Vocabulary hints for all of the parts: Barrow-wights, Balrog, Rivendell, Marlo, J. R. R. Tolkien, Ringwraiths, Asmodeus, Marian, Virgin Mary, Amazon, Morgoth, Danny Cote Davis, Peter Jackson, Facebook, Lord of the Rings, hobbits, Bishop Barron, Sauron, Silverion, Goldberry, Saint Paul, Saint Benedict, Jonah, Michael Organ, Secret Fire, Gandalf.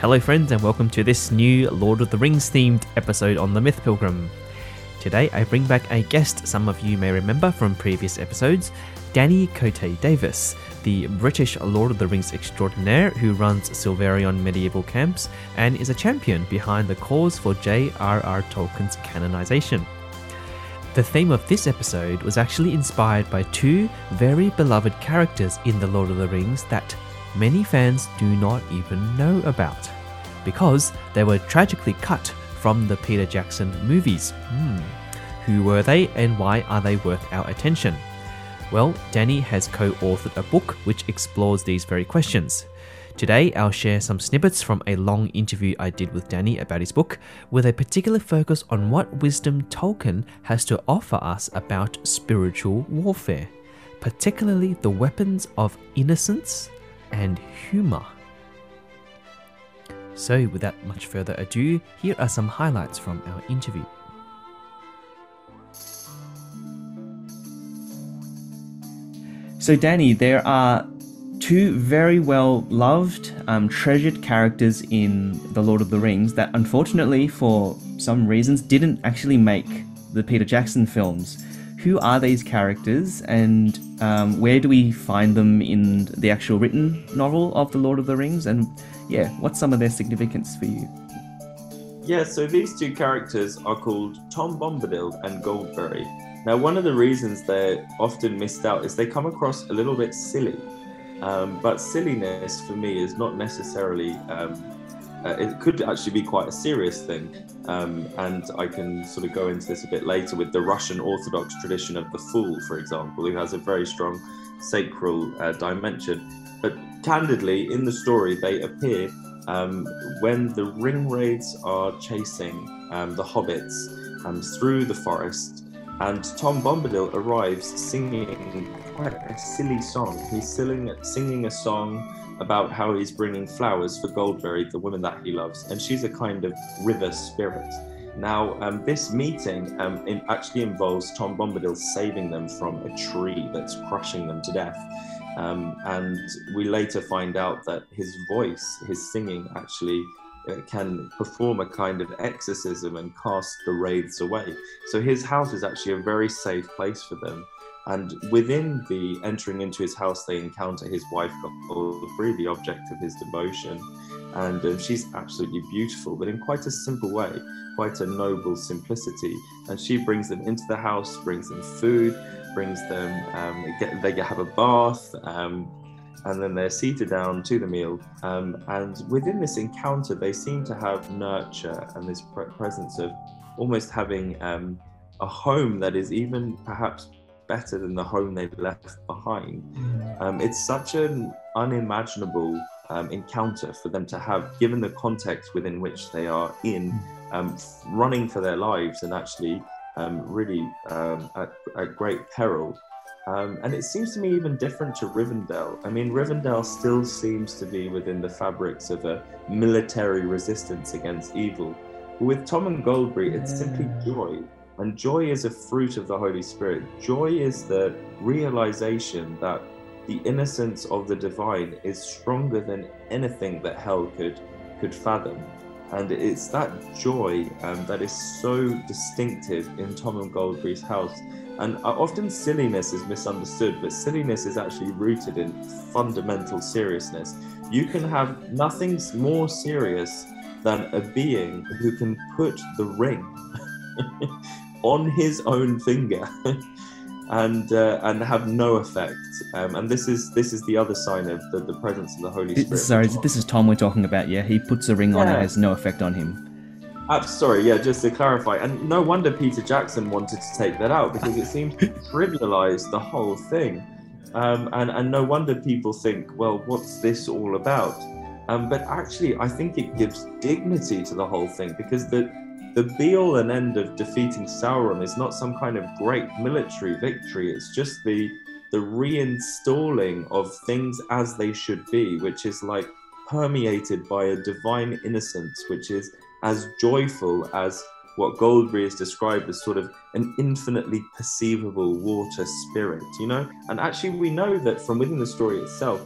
Hello friends, and welcome to this new Lord of the Rings themed episode on The Myth Pilgrim. Today I bring back a guest some of you may remember from previous episodes, Danny Cote Davis, the British Lord of the Rings extraordinaire who runs Silverion medieval camps and is a champion behind the cause for J. R. R. Tolkien's canonization. The theme of this episode was actually inspired by two very beloved characters in The Lord of the Rings that many fans do not even know about, because they were tragically cut from the Peter Jackson movies. Who were they, and why are they worth our attention? Well, Danny has co-authored a book which explores these very questions. Today, I'll share some snippets from a long interview I did with Danny about his book, with a particular focus on what wisdom Tolkien has to offer us about spiritual warfare, particularly the weapons of innocence and humour. So, without much further ado, here are some highlights from our interview. So, Danny, there are two very well-loved, treasured characters in The Lord of the Rings that, unfortunately, for some reasons, didn't actually make the Peter Jackson films. Who are these characters, and where do we find them in the actual written novel of The Lord of the Rings? And yeah, what's some of their significance for you? Yeah, so these two characters are called Tom Bombadil and Goldberry. Now, one of the reasons they're often missed out is they come across a little bit silly. But silliness for me is not necessarily... it could actually be quite a serious thing, and I can sort of go into this a bit later with the Russian Orthodox tradition of the fool, for example, who has a very strong sacral dimension. But candidly, in the story, they appear when the Ringwraiths are chasing the hobbits through the forest, and Tom Bombadil arrives singing quite a silly song. He's singing a song about how he's bringing flowers for Goldberry, the woman that he loves, and she's a kind of river spirit. Now, this meeting actually involves Tom Bombadil saving them from a tree that's crushing them to death. And we later find out that his voice, his singing, actually can perform a kind of exorcism and cast the wraiths away. So his house is actually a very safe place for them. And within the entering into his house, they encounter his wife, Goldberry, the object of his devotion. And she's absolutely beautiful, but in quite a simple way, quite a noble simplicity. And she brings them into the house, brings them food, brings them, they have a bath, and then they're seated down to the meal. And within this encounter, they seem to have nurture and this presence of almost having a home that is even perhaps better than the home they left behind. It's such an unimaginable encounter for them to have, given the context within which they are in, running for their lives and actually really at great peril. And it seems to me even different to Rivendell. I mean, Rivendell still seems to be within the fabrics of a military resistance against evil. But with Tom and Goldberry, it's simply joy. And joy is a fruit of the Holy Spirit. Joy is the realization that the innocence of the divine is stronger than anything that hell could fathom. And it's that joy that is so distinctive in Tom and Goldberry's house. And often silliness is misunderstood, but silliness is actually rooted in fundamental seriousness. You can have nothing more serious than a being who can put the ring on his own finger and have no effect. And this is the other sign of the presence of the Holy Spirit. Sorry, this is Tom we're talking about, yeah? He puts a ring on and has no effect on him. Sorry, yeah, just to clarify, and no wonder Peter Jackson wanted to take that out, because it seems to trivialize the whole thing. And no wonder people think, well, what's this all about? But actually, I think it gives dignity to the whole thing, because the be-all and end of defeating Sauron is not some kind of great military victory. It's just the reinstalling of things as they should be, which is like permeated by a divine innocence, which is as joyful as what Goldberry has described as sort of an infinitely perceivable water spirit, you know? And actually, we know that from within the story itself,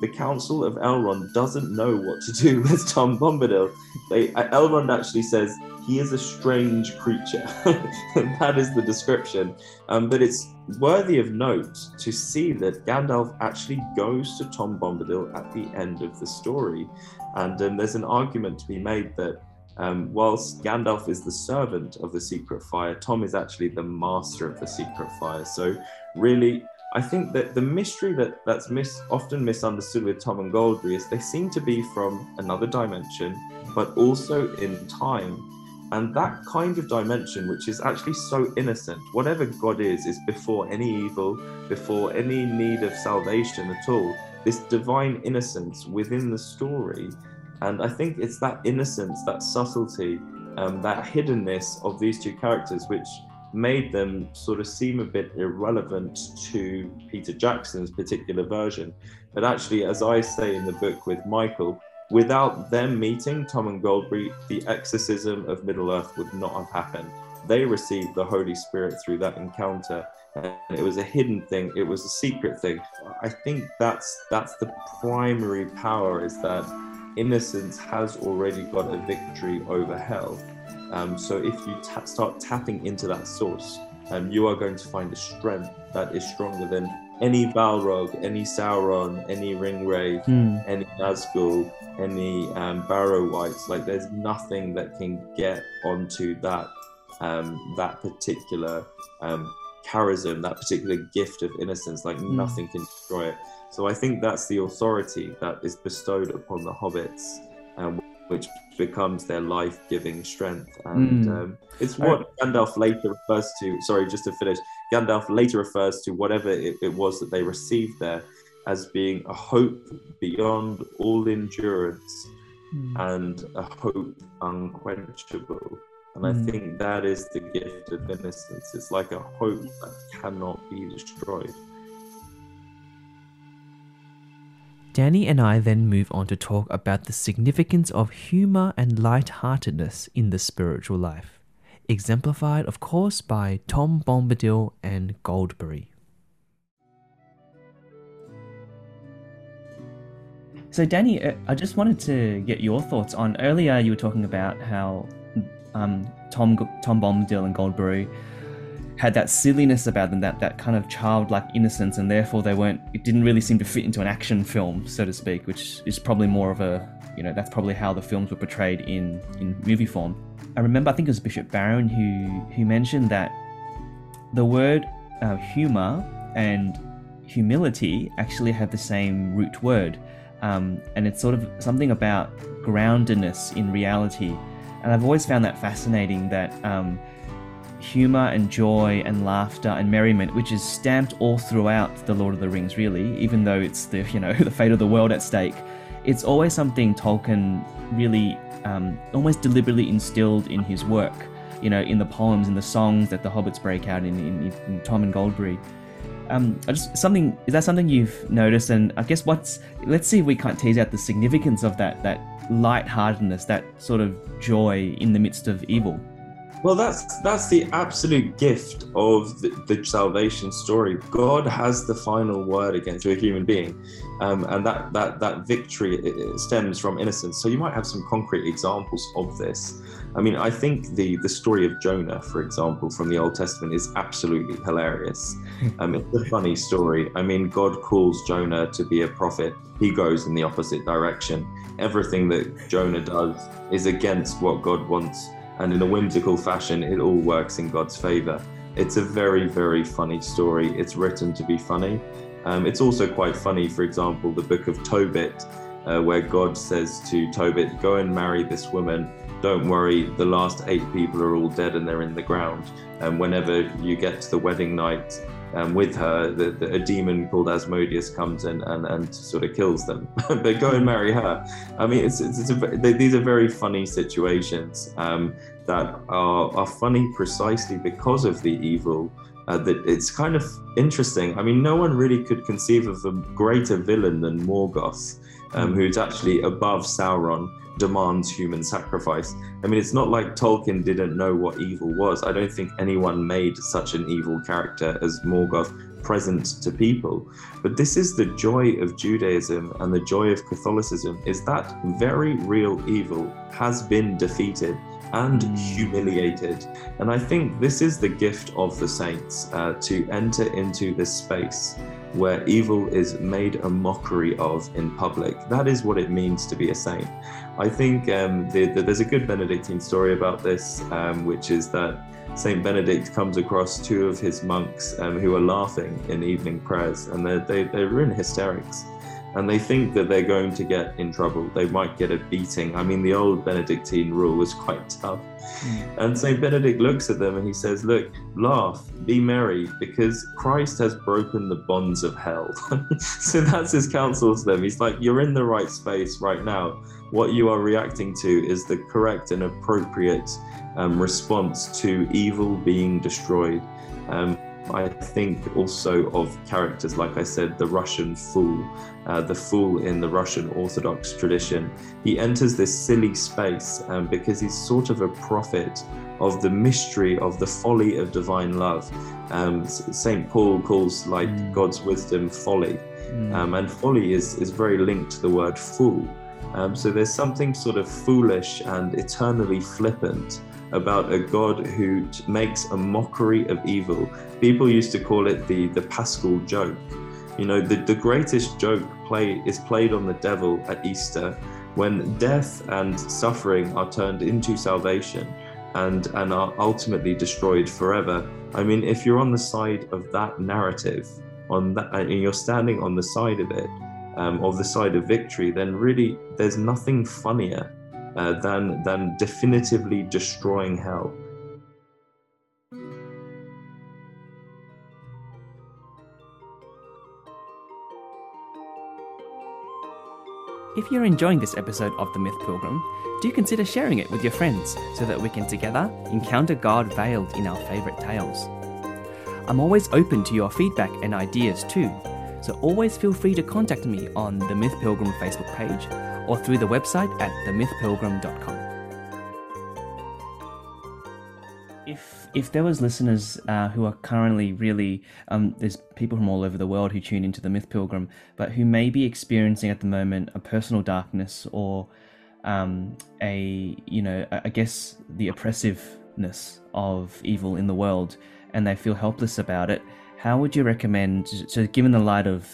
the Council of Elrond doesn't know what to do with Tom Bombadil. Elrond actually says he is a strange creature. That is the description. But it's worthy of note to see that Gandalf actually goes to Tom Bombadil at the end of the story. And there's an argument to be made that whilst Gandalf is the servant of the Secret Fire, Tom is actually the master of the Secret Fire. So really, I think that the mystery that's often misunderstood with Tom and Goldberry is they seem to be from another dimension, but also in time. And that kind of dimension, which is actually so innocent, whatever God is before any evil, before any need of salvation at all, this divine innocence within the story. And I think it's that innocence, that subtlety, that hiddenness of these two characters, which made them sort of seem a bit irrelevant to Peter Jackson's particular version. But actually, as I say in the book with Michael, without them meeting Tom and Goldberry, the exorcism of Middle-earth would not have happened. They received the Holy Spirit through that encounter, and it was a hidden thing, it was a secret thing. I think that's the primary power, is that innocence has already got a victory over hell. So if you start tapping into that source, you are going to find a strength that is stronger than any Balrog, any Sauron, any Ringwraith, any Nazgul, any Barrow-wights. Like, there's nothing that can get onto that particular charism, that particular gift of innocence. Like, nothing can destroy it. So I think that's the authority that is bestowed upon the hobbits, which becomes their life-giving strength. And it's what Gandalf later refers to, sorry, just to finish, Gandalf later refers to whatever it was that they received there as being a hope beyond all endurance and a hope unquenchable. And I think that is the gift of innocence. It's like a hope that cannot be destroyed. Danny and I then move on to talk about the significance of humour and light-heartedness in the spiritual life, exemplified, of course, by Tom Bombadil and Goldberry. So Danny, I just wanted to get your thoughts on, earlier you were talking about how Tom Bombadil and Goldberry had that silliness about them, that kind of childlike innocence, and therefore it didn't really seem to fit into an action film, so to speak, which is probably more of a, that's probably how the films were portrayed in movie form. I remember, I think it was Bishop Barron who mentioned that the word humor and humility actually have the same root word, and it's sort of something about groundedness in reality. And I've always found that fascinating, that humor and joy and laughter and merriment, which is stamped all throughout the Lord of the Rings, really, even though it's the the fate of the world at stake, it's always something Tolkien really almost deliberately instilled in his work, in the poems, in the songs that the hobbits break out in Tom and Goldberry. Is that something you've noticed? And I guess let's see if we can't tease out the significance of that lightheartedness, that sort of joy in the midst of evil. Well, that's the absolute gift of the salvation story. God has the final word against a human being, and that victory it stems from innocence. So you might have some concrete examples of this. I mean, I think the story of Jonah, for example, from the Old Testament is absolutely hilarious. It's a funny story. I mean, God calls Jonah to be a prophet. He goes in the opposite direction. Everything that Jonah does is against what God wants. And in a whimsical fashion, it all works in God's favor. It's a very, very funny story. It's written to be funny. It's also quite funny, for example, the Book of Tobit, where God says to Tobit, go and marry this woman. Don't worry, the last 8 people are all dead and they're in the ground. And whenever you get to the wedding night with her, a demon called Asmodeus comes in and sort of kills them. But go and marry her. I mean, these are very funny situations that are funny precisely because of the evil. That it's kind of interesting. I mean, no one really could conceive of a greater villain than Morgoth, who's actually above Sauron, demands human sacrifice. I mean, it's not like Tolkien didn't know what evil was. I don't think anyone made such an evil character as Morgoth present to people. But this is the joy of Judaism and the joy of Catholicism, is that very real evil has been defeated and humiliated. And I think this is the gift of the saints, to enter into this space where evil is made a mockery of in public. That is what it means to be a saint. I think there's a good Benedictine story about this, which is that Saint Benedict comes across 2 of his monks who are laughing in evening prayers, and they're in hysterics. And they think that they're going to get in trouble. They might get a beating. I mean, the old Benedictine rule was quite tough. And St. Benedict looks at them and he says, look, laugh, be merry, because Christ has broken the bonds of hell. So that's his counsel to them. He's like, you're in the right space right now. What you are reacting to is the correct and appropriate response to evil being destroyed. I think also of characters, like I said, the Russian fool, the fool in the Russian Orthodox tradition. He enters this silly space because he's sort of a prophet of the mystery of the folly of divine love. Saint Paul calls God's wisdom folly, and folly is very linked to the word fool. So there's something sort of foolish and eternally flippant about a God who makes a mockery of evil. People used to call it the Paschal joke. You know, the greatest joke is played on the devil at Easter, when death and suffering are turned into salvation and are ultimately destroyed forever. I mean, if you're on the side of that narrative, and you're standing on the side of it, of the side of victory, then really there's nothing funnier than definitively destroying hell. If you're enjoying this episode of The Myth Pilgrim, do consider sharing it with your friends so that we can together encounter God veiled in our favourite tales. I'm always open to your feedback and ideas too, so always feel free to contact me on The Myth Pilgrim Facebook page, or through the website at themythpilgrim.com. If there was listeners who are currently really, there's people from all over the world who tune into The Myth Pilgrim, but who may be experiencing at the moment a personal darkness or the oppressiveness of evil in the world, and they feel helpless about it, how would you recommend, so given the light of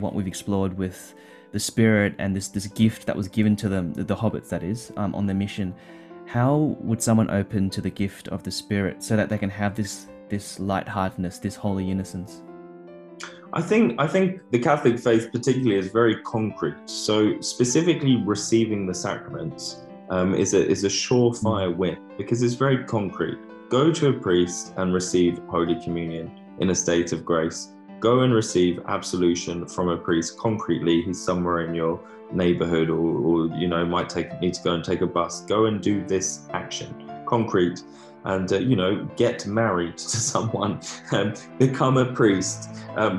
what we've explored with the spirit and this gift that was given to them, the hobbits that is, on their mission, how would someone open to the gift of the spirit so that they can have this lightheartedness, this holy innocence? I think the Catholic faith particularly is very concrete. So specifically receiving the sacraments is a surefire win, because it's very concrete. Go to a priest and receive Holy Communion in a state of grace. Go and receive absolution from a priest concretely. He's somewhere in your neighborhood, or need to go and take a bus. Go and do this action, concrete, and get married to someone, become a priest.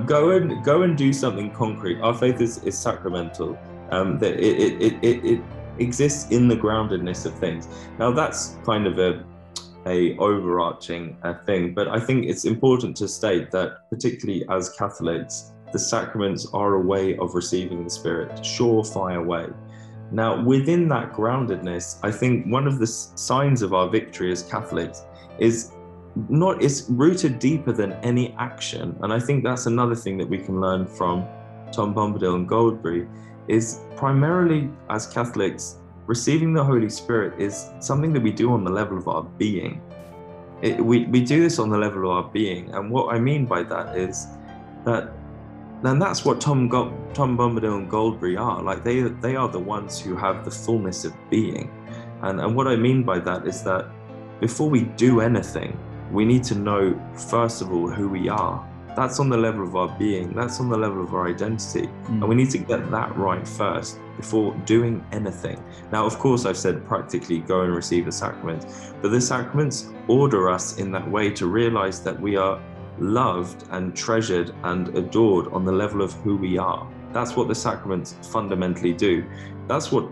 Go and do something concrete. Our faith is sacramental. That it exists in the groundedness of things. Now that's kind of a overarching thing, but I think it's important to state that, particularly as Catholics, the sacraments are a way of receiving the Spirit, surefire way. Now, within that groundedness, I think one of the signs of our victory as Catholics is rooted deeper than any action, and I think that's another thing that we can learn from Tom Bombadil and Goldberry, is primarily as Catholics, receiving the Holy Spirit is something that we do on the level of our being. We do this on the level of our being. And what I mean by that is that And that's what Tom Bombadil and Goldberry are. Like they are the ones who have the fullness of being. And what I mean by that is that before we do anything, we need to know, first of all, who we are. That's on the level of our being. That's on the level of our identity. Mm. And we need to get that right first before doing anything. Now, of course, I've said practically go and receive the sacraments, but the sacraments order us in that way to realize that we are loved and treasured and adored on the level of who we are. That's what the sacraments fundamentally do. That's what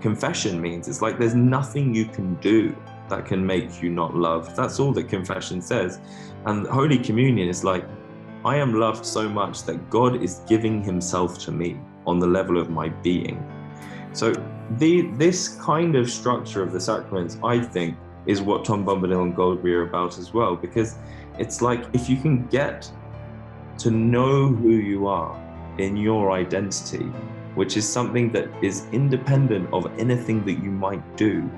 confession means. It's like there's nothing you can do that can make you not loved. That's all that confession says. And Holy Communion is like, I am loved so much that God is giving himself to me on the level of my being. So this kind of structure of the sacraments, I think, is what Tom Bombadil and Goldberry are about as well, because it's like if you can get to know who you are in your identity, which is something that is independent of anything that you might do.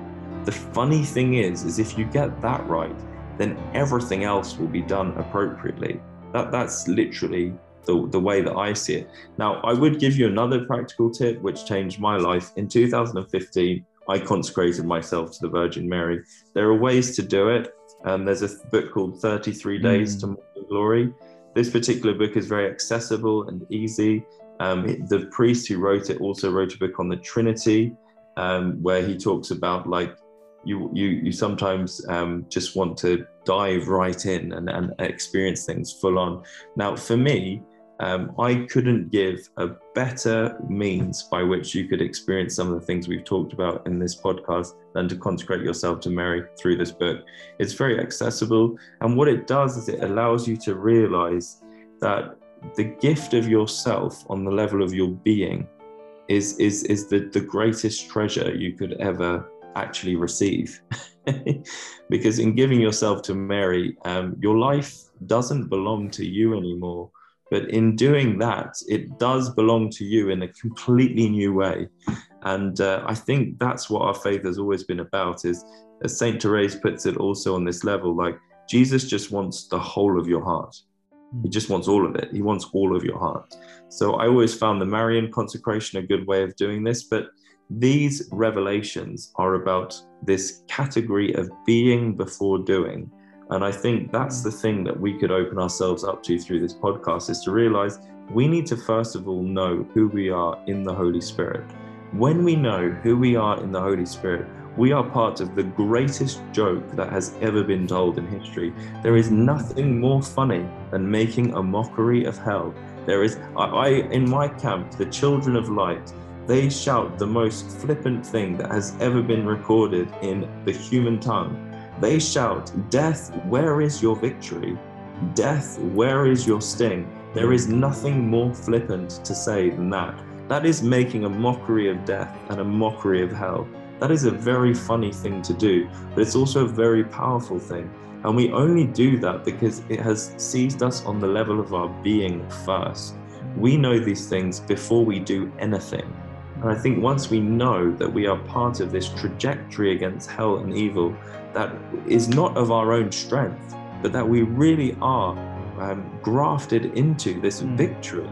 The funny thing is if you get that right, then everything else will be done appropriately. That's literally the way that I see it. Now, I would give you another practical tip, which changed my life. In 2015, I consecrated myself to the Virgin Mary. There are ways to do it. There's a book called 33 Days to Modern Glory. This particular book is very accessible and easy. The priest who wrote it also wrote a book on the Trinity, where he talks about like you sometimes just want to dive right in and experience things full on. Now, for me, I couldn't give a better means by which you could experience some of the things we've talked about in this podcast than to consecrate yourself to Mary through this book. It's very accessible. And what it does is it allows you to realize that the gift of yourself on the level of your being is the greatest treasure you could ever actually receive. Because in giving yourself to Mary, your life doesn't belong to you anymore. But in doing that, it does belong to you in a completely new way. And I think that's what our faith has always been about, is, as Saint Therese puts it also on this level, like Jesus just wants the whole of your heart. He just wants all of it. He wants all of your heart. So I always found the Marian consecration a good way of doing this. But these revelations are about this category of being before doing. And I think that's the thing that we could open ourselves up to through this podcast, is to realize we need to first of all know who we are in the Holy Spirit. When we know who we are in the Holy Spirit, we are part of the greatest joke that has ever been told in history. There is nothing more funny than making a mockery of hell. There is, in my camp, the children of light, they shout the most flippant thing that has ever been recorded in the human tongue. They shout, "Death, where is your victory? Death, where is your sting?" There is nothing more flippant to say than that. That is making a mockery of death and a mockery of hell. That is a very funny thing to do, but it's also a very powerful thing. And we only do that because it has seized us on the level of our being first. We know these things before we do anything. And I think once we know that we are part of this trajectory against hell and evil, that is not of our own strength, but that we really are grafted into this victory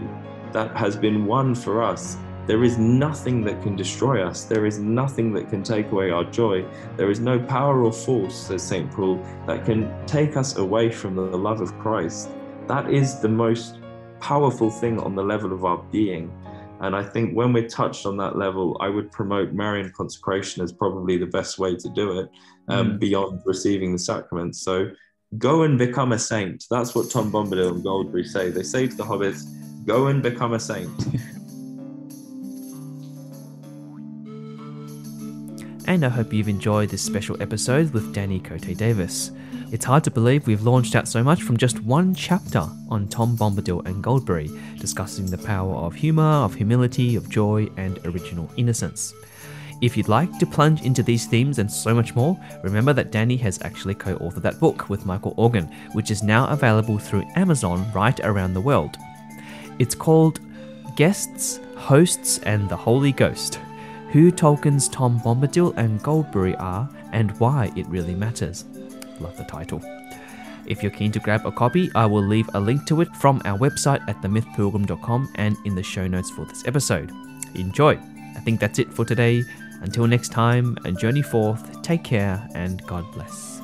that has been won for us. There is nothing that can destroy us. There is nothing that can take away our joy. There is no power or force, says Saint Paul, that can take us away from the love of Christ. That is the most powerful thing on the level of our being. And I think when we're touched on that level, I would promote Marian consecration as probably the best way to do it, beyond receiving the sacraments. So go and become a saint. That's what Tom Bombadil and Goldberry say. They say to the hobbits, go and become a saint. And I hope you've enjoyed this special episode with Danny Cote Davis. It's hard to believe we've launched out so much from just one chapter on Tom Bombadil and Goldberry, discussing the power of humour, of humility, of joy, and original innocence. If you'd like to plunge into these themes and so much more, remember that Danny has actually co-authored that book with Michael Organ, which is now available through Amazon right around the world. It's called Guests, Hosts and the Holy Ghost: Who Tolkien's Tom Bombadil and Goldberry Are, and Why It Really Matters. Love the title. If you're keen to grab a copy, I will leave a link to it from our website at themythpilgrim.com and in the show notes for this episode. Enjoy! I think that's it for today. Until next time, and journey forth, take care, and God bless.